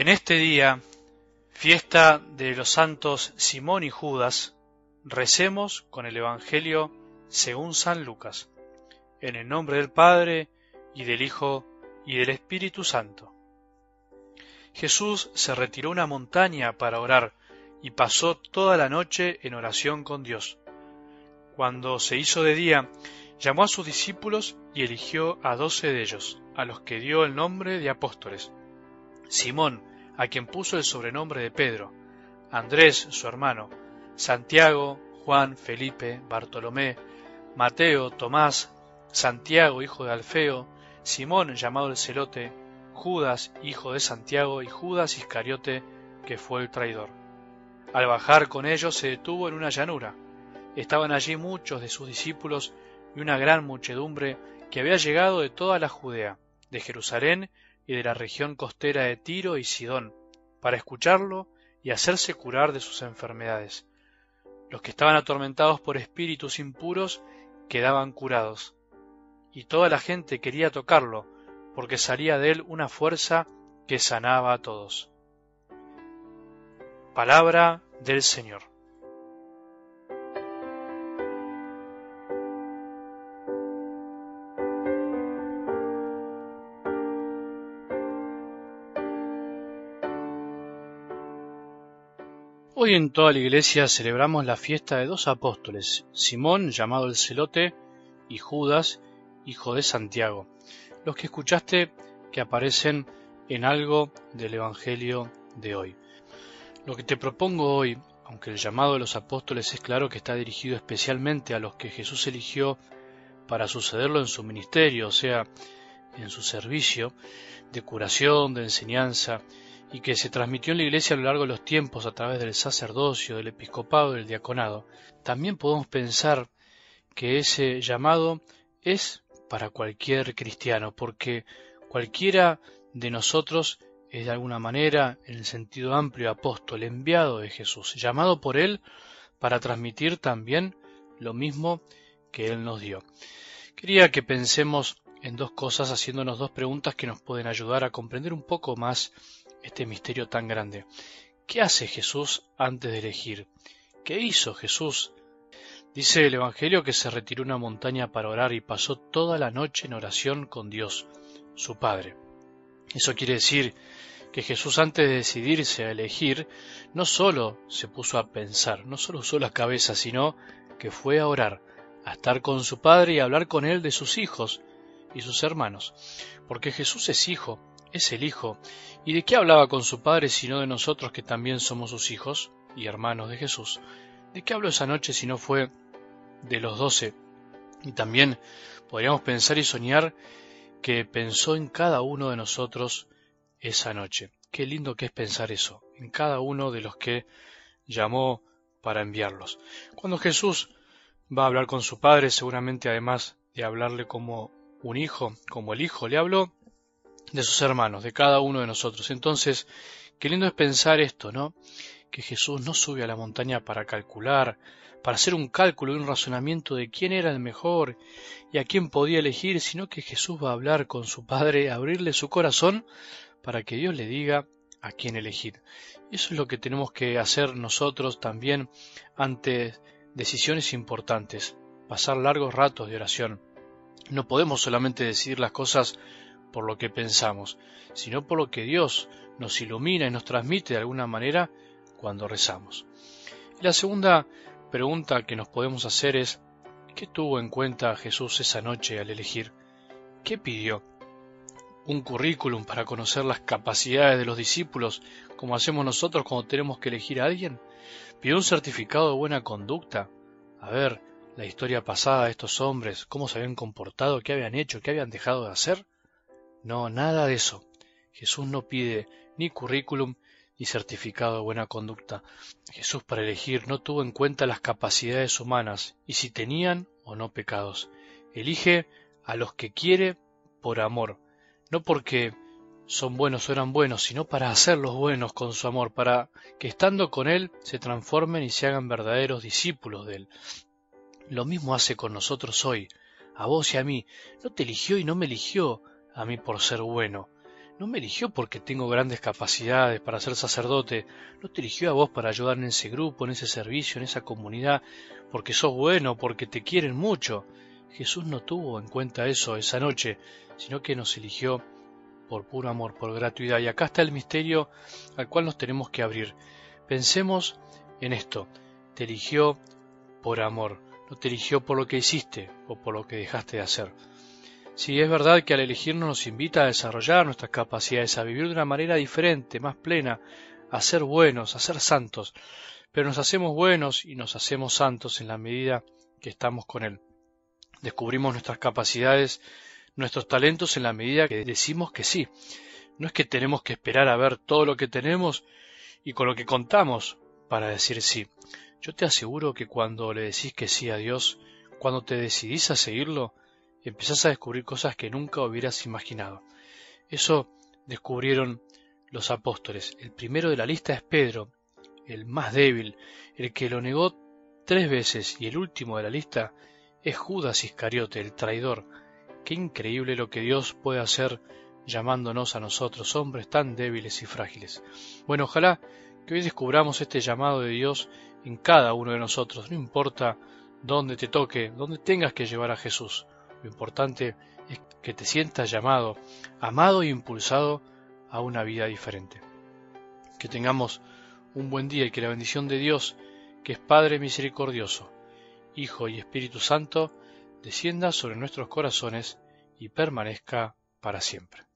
En este día, fiesta de los santos Simón y Judas, recemos con el Evangelio según San Lucas, en el nombre del Padre, y del Hijo, y del Espíritu Santo. Jesús se retiró a una montaña para orar, y pasó toda la noche en oración con Dios. Cuando se hizo de día, llamó a sus discípulos y eligió a 12 de ellos, a los que dio el nombre de apóstoles: Simón, a quien puso el sobrenombre de Pedro, Andrés, su hermano, Santiago, Juan, Felipe, Bartolomé, Mateo, Tomás, Santiago, hijo de Alfeo, Simón, llamado el Celote, Judas, hijo de Santiago, y Judas Iscariote, que fue el traidor. Al bajar con ellos se detuvo en una llanura. Estaban allí muchos de sus discípulos y una gran muchedumbre que había llegado de toda la Judea, de Jerusalén y de la región costera de Tiro y Sidón, para escucharlo y hacerse curar de sus enfermedades. Los que estaban atormentados por espíritus impuros quedaban curados, y toda la gente quería tocarlo, porque salía de él una fuerza que sanaba a todos. Palabra del Señor. Hoy en toda la iglesia celebramos la fiesta de dos apóstoles, Simón, llamado el Celote, y Judas, hijo de Santiago, los que escuchaste que aparecen en algo del Evangelio de hoy. Lo que te propongo hoy, aunque el llamado de los apóstoles es claro que está dirigido especialmente a los que Jesús eligió para sucederlo en su ministerio, o sea, en su servicio de curación, de enseñanza, y que se transmitió en la iglesia a lo largo de los tiempos a través del sacerdocio, del episcopado y del diaconado, también podemos pensar que ese llamado es para cualquier cristiano, porque cualquiera de nosotros es de alguna manera, en el sentido amplio, apóstol, enviado de Jesús, llamado por él para transmitir también lo mismo que él nos dio. Quería que pensemos en dos cosas, haciéndonos dos preguntas que nos pueden ayudar a comprender un poco más este misterio tan grande. ¿Qué hace Jesús antes de elegir? ¿Qué hizo Jesús? Dice el Evangelio que se retiró a una montaña para orar y pasó toda la noche en oración con Dios, su Padre. Eso quiere decir que Jesús, antes de decidirse a elegir, no solo se puso a pensar, no solo usó la cabeza, sino que fue a orar, a estar con su Padre y a hablar con él de sus hijos y sus hermanos. Porque Jesús es hijo, es el Hijo. ¿Y de qué hablaba con su Padre sino de nosotros, que también somos sus hijos y hermanos de Jesús? ¿De qué habló esa noche si no fue de los 12? Y también podríamos pensar y soñar que pensó en cada uno de nosotros esa noche. Qué lindo que es pensar eso, en cada uno de los que llamó para enviarlos. Cuando Jesús va a hablar con su Padre, seguramente además de hablarle como un hijo, como el Hijo le habló, de sus hermanos, de cada uno de nosotros. Entonces, qué lindo es pensar esto, ¿no? Que Jesús no sube a la montaña para calcular, para hacer un cálculo y un razonamiento de quién era el mejor y a quién podía elegir, sino que Jesús va a hablar con su Padre, a abrirle su corazón para que Dios le diga a quién elegir. Y eso es lo que tenemos que hacer nosotros también ante decisiones importantes, pasar largos ratos de oración. No podemos solamente decidir las cosas por lo que pensamos, sino por lo que Dios nos ilumina y nos transmite de alguna manera cuando rezamos. Y la segunda pregunta que nos podemos hacer es: ¿qué tuvo en cuenta Jesús esa noche al elegir? ¿Qué pidió? ¿Un currículum para conocer las capacidades de los discípulos, como hacemos nosotros cuando tenemos que elegir a alguien? ¿Pidió un certificado de buena conducta? A ver, la historia pasada de estos hombres, cómo se habían comportado, qué habían hecho, qué habían dejado de hacer. No, nada de eso. Jesús no pide ni currículum ni certificado de buena conducta. Jesús, para elegir, no tuvo en cuenta las capacidades humanas y si tenían o no pecados. Elige a los que quiere por amor, no porque son buenos o eran buenos, sino para hacerlos buenos con su amor, para que estando con él se transformen y se hagan verdaderos discípulos de él. Lo mismo hace con nosotros hoy, a vos y a mí. No te eligió y no me eligió a mí por ser bueno, No me eligió porque tengo grandes capacidades para ser sacerdote, no te eligió a vos para ayudar en ese grupo, en ese servicio, en esa comunidad, porque sos bueno, porque te quieren mucho. Jesús no tuvo en cuenta eso esa noche, sino que nos eligió por puro amor, por gratuidad. Y acá está el misterio al cual nos tenemos que abrir. Pensemos en esto, te eligió por amor, no te eligió por lo que hiciste o por lo que dejaste de hacer. Sí, es verdad que al elegirnos nos invita a desarrollar nuestras capacidades, a vivir de una manera diferente, más plena, a ser buenos, a ser santos, pero nos hacemos buenos y nos hacemos santos en la medida que estamos con Él. Descubrimos nuestras capacidades, nuestros talentos en la medida que decimos que sí. No es que tenemos que esperar a ver todo lo que tenemos y con lo que contamos para decir sí. Yo te aseguro que cuando le decís que sí a Dios, cuando te decidís a seguirlo, empezás a descubrir cosas que nunca hubieras imaginado. Eso descubrieron los apóstoles. El primero de la lista es Pedro, el más débil, el que lo negó 3 veces, y el último de la lista es Judas Iscariote, el traidor. Qué increíble lo que Dios puede hacer llamándonos a nosotros, hombres tan débiles y frágiles. Bueno, ojalá que hoy descubramos este llamado de Dios en cada uno de nosotros, no importa dónde te toque, dónde tengas que llevar a Jesús. Lo importante es que te sientas llamado, amado e impulsado a una vida diferente. Que tengamos un buen día y que la bendición de Dios, que es Padre misericordioso, Hijo y Espíritu Santo, descienda sobre nuestros corazones y permanezca para siempre.